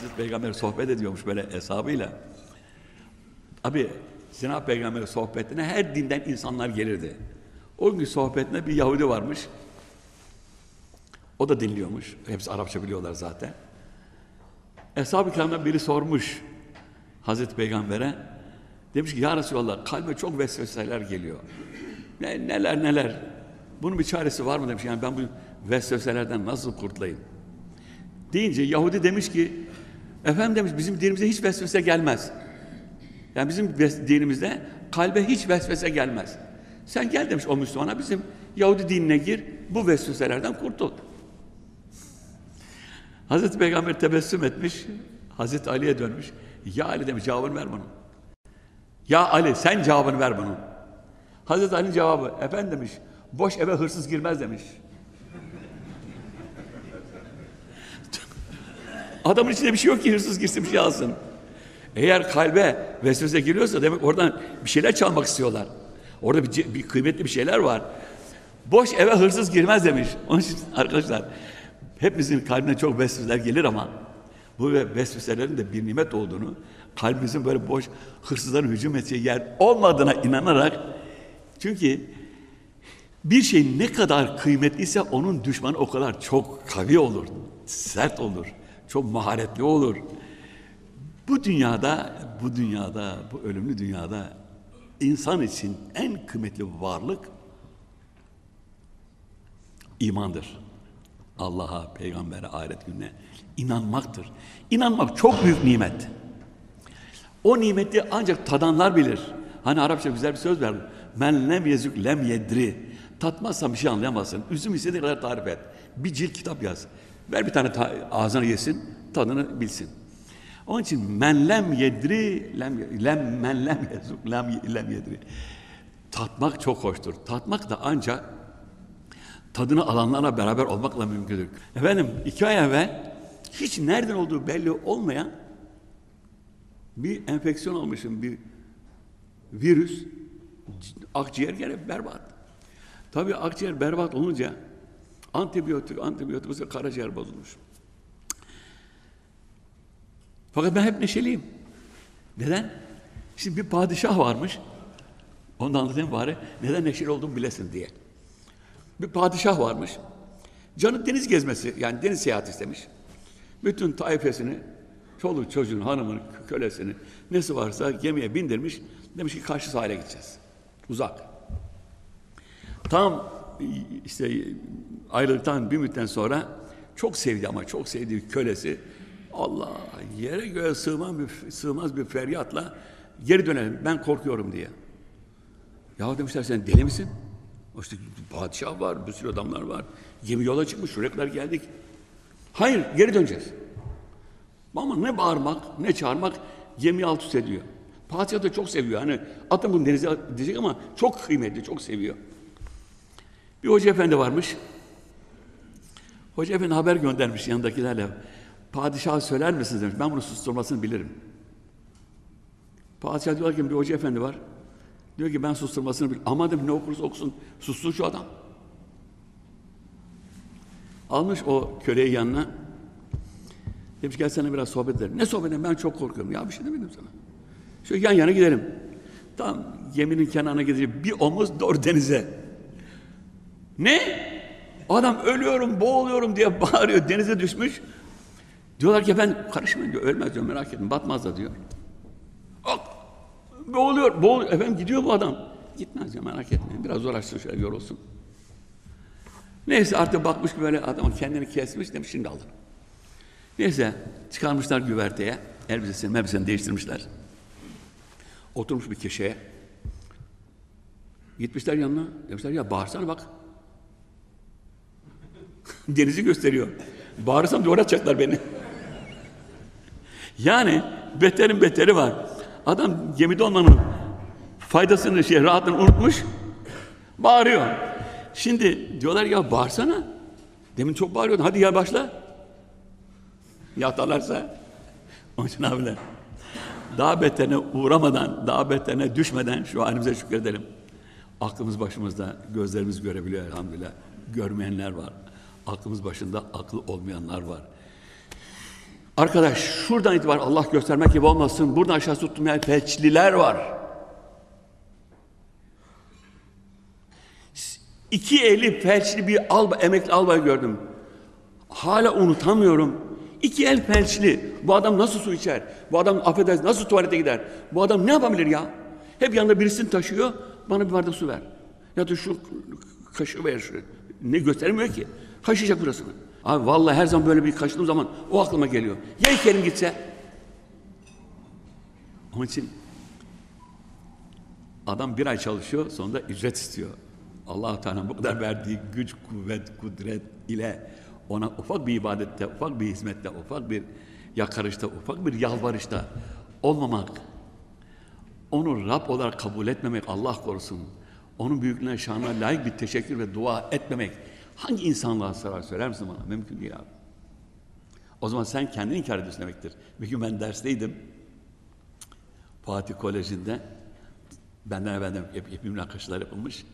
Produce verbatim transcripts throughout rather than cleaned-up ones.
Hazreti Peygamber sohbet ediyormuş böyle hesabıyla. Abi Cenab-ı Peygamber sohbetine her dinden insanlar gelirdi. O gün sohbetine bir Yahudi varmış. O da dinliyormuş. Hepsi Arapça biliyorlar zaten. Eshab-ı Kiram'dan biri sormuş Hazreti Peygamber'e. Demiş ki ya Resulallah, kalbe çok vesveseler geliyor. Ne, neler neler. Bunun bir çaresi var mı demiş. Yani ben bu vesveselerden nasıl kurtulayım? Deyince Yahudi demiş ki efendim demiş, bizim dinimize hiç vesvese gelmez. Yani bizim dinimizde kalbe hiç vesvese gelmez. Sen gel demiş o Müslümana, bizim Yahudi dinine gir, bu vesveselerden kurtul. Hazreti Peygamber tebessüm etmiş, Hazreti Ali'ye dönmüş. Ya Ali demiş, cevabını ver bana. Ya Ali, sen cevabını ver bana. Hazreti Ali'nin cevabı, efendim demiş, boş eve hırsız girmez demiş. Adamın içinde bir şey yok ki hırsız girsin, bir şey alsın. Eğer kalbe vesvese giriyorsa demek oradan bir şeyler çalmak istiyorlar. Orada bir, bir kıymetli bir şeyler var. Boş eve hırsız girmez demiş. Onun için arkadaşlar, hepimizin kalbine çok vesveseler gelir ama bu vesveselerin de bir nimet olduğunu, kalbimizin böyle boş hırsızların hücum edeceği yer olmadığına inanarak, çünkü bir şey ne kadar kıymetliyse onun düşmanı o kadar çok kavi olur, sert olur, çok maharetli olur. Bu dünyada, bu dünyada, bu ölümlü dünyada insan için en kıymetli varlık imandır. Allah'a, Peygamber'e, ahiret gününe inanmaktır. İnanmak çok büyük nimet. O nimeti ancak tadanlar bilir. Hani Arapça güzel bir söz verdim. Men lem yezük lem yedri. Tatmazsan bir şey anlayamazsın. Üzüm istediğin kadar tarif et. Bir cilt kitap yaz. Ver bir tane ağzına yesin, tadını bilsin. Onun için men lem yedri, lem, lem, men lem yezuk, lem, lem yedri. Tatmak çok hoştur. Tatmak da ancak tadını alanlarla beraber olmakla mümkündür. Efendim iki ay evvel hiç nereden olduğu belli olmayan bir enfeksiyon almışım, bir virüs. Akciğer gene berbat. Tabii akciğer berbat olunca antibiyotik, antibiyotik, karaciğer bozulmuş. Fakat ben hep neşeliyim. Neden? Şimdi bir padişah varmış. Ondan anlatayım bari. Neden neşeli olduğumu bilesin diye. Bir padişah varmış. Canı deniz gezmesi, yani deniz seyahati istemiş. Bütün taifesini, çoluk çocuğun, hanımın, kölesini, nesi varsa gemiye bindirmiş. Demiş ki karşı sahile gideceğiz. Uzak. Tam işte ayrılıktan bir müddetten sonra çok sevdi ama çok sevdiği kölesi, Allah, yere göğe sığmaz bir, sığmaz bir feryatla geri dönelim, ben korkuyorum diye. Ya demişler, sen deli misin? İşte padişah var, bir sürü adamlar var. Gemi yola çıkmış, şuraya kadar geldik. Hayır, geri döneceğiz. Ama ne bağırmak, ne çağırmak gemiyi alt üst ediyor. Padişah da çok seviyor. Hani atın bunu denize diyecek ama çok kıymetli, çok seviyor. Bir hoca efendi varmış. Hoca efendi haber göndermiş yanındakilerle. Padişah'a söyler misiniz demiş. Ben bunu susturmasını bilirim. Padişah diyor ki bir hoca efendi var. Diyor ki ben susturmasını bilirim. Ama demiş, ne okursa okusun sussun şu adam. Almış o köleyi yanına. Demiş gel sana biraz sohbet edelim. Ne sohbet edelim? Ben çok korkuyorum. Ya bir şey demedim sana. Şöyle yan yana gidelim. Tam geminin kenarına gidecek. Bir omuz doğru denize. Ne? Adam ölüyorum, boğuluyorum diye bağırıyor. Denize düşmüş. Diyorlar ki ben karışmayın diyor, ölmez diyor, merak etme, batmaz da diyor. Ak, boğuluyor, boğuluyor, efendim gidiyor bu adam. Gitmez diyor, merak etmeyin, biraz uğraşsın şöyle, yorulsun. Neyse artık bakmış ki böyle adam kendini kesmiş, demiş şimdi alırım. Neyse çıkarmışlar güverteye, elbisesini, elbisesini değiştirmişler. Oturmuş bir köşeye. Gitmişler yanına, demişler ya bağırsana bak. Denizi gösteriyor. Bağırsam duvara atacaklar beni. Yani beterin beteri var. Adam gemide olmanın faydasını, şey, rahatını unutmuş. Bağırıyor. Şimdi diyorlar ya bağırsana. Demin çok bağırıyordun. Hadi ya başla. Ya atarlarsa. Onun için abiler. Daha beterine uğramadan, daha beterine düşmeden şu halimize şükredelim. Aklımız başımızda, gözlerimiz görebiliyor elhamdülillah. Görmeyenler var. Aklımız başında aklı olmayanlar var. Arkadaş şuradan itibaren Allah göstermek gibi olmasın, buradan aşağısı tutmayan felçliler var. İki eli felçli bir alba, emekli albayı gördüm. Hala unutamıyorum. İki el felçli. Bu adam nasıl su içer? Bu adam affedersin nasıl tuvalete gider? Bu adam ne yapabilir ya? Hep yanında birisini taşıyor. Bana bir bardak su ver. Ya da şu kaşığı ver. Şu. Ne göstermiyor ki? Kaşıyacak burasını. Abi vallahi her zaman böyle bir kaşıdığım zaman o aklıma geliyor. Ya içerim gitse? Onun için adam bir ay çalışıyor, sonunda ücret istiyor. Allah-u Teala bu kadar verdiği güç, kuvvet, kudret ile ona ufak bir ibadette, ufak bir hizmette, ufak bir yakarışta, ufak bir yalvarışta olmamak, onu Rab olarak kabul etmemek, Allah korusun, onun büyüklüğüne, şanına layık bir teşekkür ve dua etmemek, hangi insanlığa zarar, söyler misin bana? Mümkün değil abi. O zaman sen kendini inkar ediyorsun demektir. Bir gün ben dersteydim, Fatih Koleji'nde, benden evvelden hep münakaşalar yapılmış.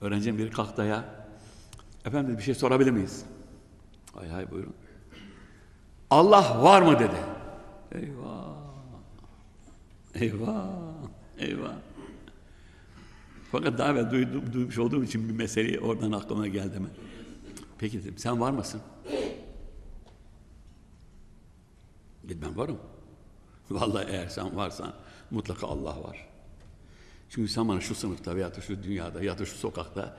Öğrencim biri kalktı ya. Efendim dedi, bir şey sorabilir miyiz? Hay hay buyurun. Allah var mı dedi. Eyvah. Eyvah. Eyvah. Fakat daha evvel duydum, duymuş olduğum için bir meseleyi oradan aklıma geldi mi? Peki dedim, sen var mısın? Dedim, ben varım. Vallahi eğer sen varsan mutlaka Allah var. Çünkü sen bana şu sınıfta veya şu dünyada ya da şu sokakta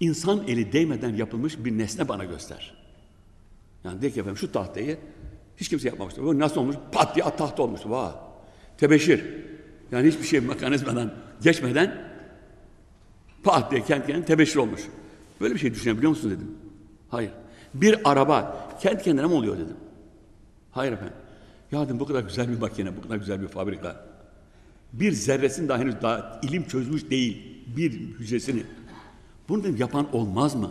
insan eli değmeden yapılmış bir nesne bana göster. Yani de ki efendim şu tahtayı hiç kimse yapmamıştı. Bu nasıl olmuş? Pat diye tahta olmuş. Vah! Tebeşir. Yani hiçbir şey mekanizmadan geçmeden pat diye kendi kendine tebeşir olmuş. Böyle bir şey düşünebiliyor musun dedim. Hayır. Bir araba kendi kendine mi oluyor dedim. Hayır efendim. Ya dedim bu kadar güzel bir makine, bu kadar güzel bir fabrika. Bir zerresini daha henüz daha ilim çözmüş değil. Bir hücresini. Bunu dedim, yapan olmaz mı?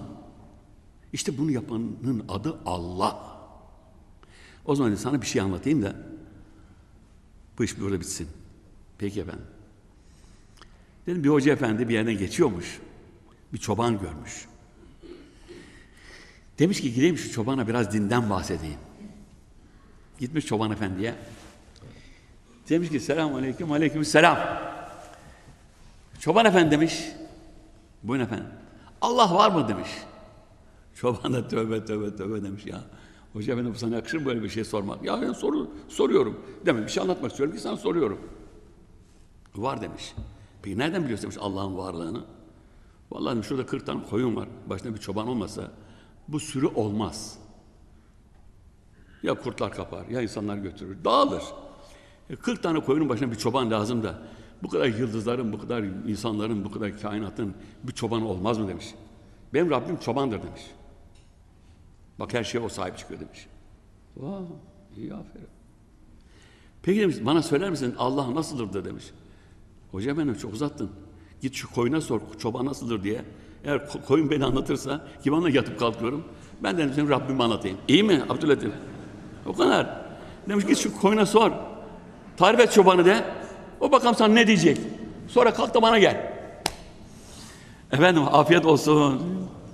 İşte bunu yapanın adı Allah. O zaman sana bir şey anlatayım da bu iş böyle bitsin. Peki efendim. Dedim bir hoca efendi bir yerden geçiyormuş. Bir çoban görmüş. Demiş ki gideyim şu çobana biraz dinden bahsedeyim. Gitmiş çoban efendiye. Demiş ki selamun aleyküm, aleyküm selam. Çoban efendi demiş. Buyurun efendim. Allah var mı demiş. Çoban da tövbe tövbe tövbe demiş ya. Hoca efendim bu sana yakışır mı böyle bir şey sormak? Ya ben soru, soruyorum. Demek bir şey anlatmak istiyorum ki sana soruyorum. Var demiş. Peki nereden biliyorsun demiş Allah'ın varlığını? Vallahi demiş, şurada kırk tane koyun var. Başında bir çoban olmasa bu sürü olmaz. Ya kurtlar kapar ya insanlar götürür. Dağılır. kırk tane koyunun başına bir çoban lazım da bu kadar yıldızların, bu kadar insanların, bu kadar kainatın bir çobanı olmaz mı demiş. Benim Rabbim çobandır demiş. Bak her şeye o sahip çıkıyor demiş. Vah iyi aferin. Peki demiş bana söyler misin Allah nasıldır demiş. Hoca benim çok uzattın. Git şu koyuna sor çoban nasıldır diye. Eğer koyun beni anlatırsa ki bana yatıp kalkıyorum. Ben de senin Rabbimi anlatayım. İyi mi Abdülhatif? O kadar. Demiş git şu koyuna sor. Tarif et çobanı de. O bakalım sana ne diyecek. Sonra kalk da bana gel. Efendim afiyet olsun.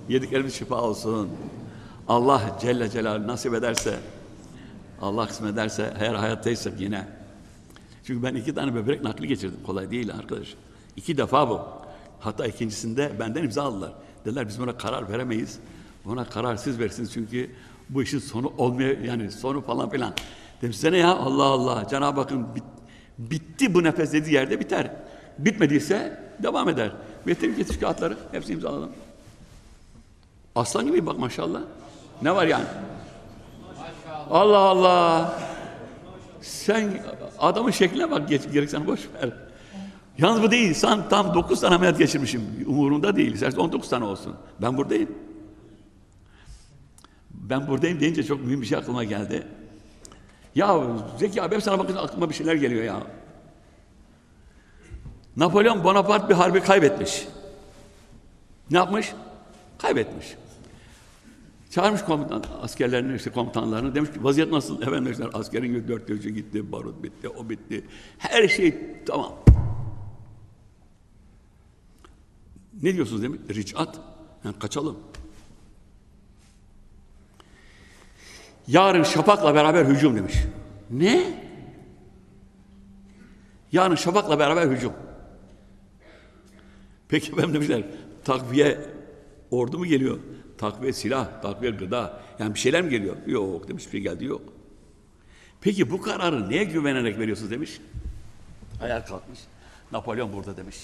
Yediklerimiz şifa olsun. Allah Celle Celal nasip ederse, Allah kısmet ederse, eğer hayattaysak yine. Çünkü ben iki tane böbrek nakli geçirdim. Kolay değil arkadaş. İki defa bu. Hatta ikincisinde benden imza aldılar. Dediler biz buna karar veremeyiz. Buna karar siz versiniz çünkü bu işin sonu olmuyor. Yani sonu falan filan. Dedim size ne ya? Allah Allah. Cenab-ı Hakk'ın bit, bitti bu nefes dediği yerde biter. Bitmediyse devam eder. Mektebi yetiş kağıtları. Hepsini imzalalım. Aslan gibi bak maşallah. Ne var yani? Allah Allah. Sen adamın şekline bak gereksen boş ver. Yalnız bu değil. Sen tam dokuz tane ameliyat geçirmişim. Umurumda değil. İstersen on dokuz tane olsun. Ben buradayım. Ben buradayım deyince çok mühim bir şey aklıma geldi. Ya Zeki abi hep sana bakınca aklıma bir şeyler geliyor ya. Napolyon Bonaparte bir harbi kaybetmiş. Ne yapmış? Kaybetmiş. Çağırmış komutan, askerlerini, işte komutanlarını. Demiş ki vaziyet nasıl? Efendim işte, askerin dört gözü gitti, barut bitti, o bitti. Her şey tamam. Ne diyorsunuz demiş? Ricat. Yani kaçalım. yarın şafakla beraber hücum demiş. Ne? Yarın şafakla beraber hücum. Peki ben demişler, takviye ordu mu geliyor? Takviye silah, takviye gıda. Yani bir şeyler mi geliyor? Yok demiş, bir geldi yok. Peki bu kararı neye güvenerek veriyorsunuz demiş. Ayağa kalkmış. Napolyon burada demiş.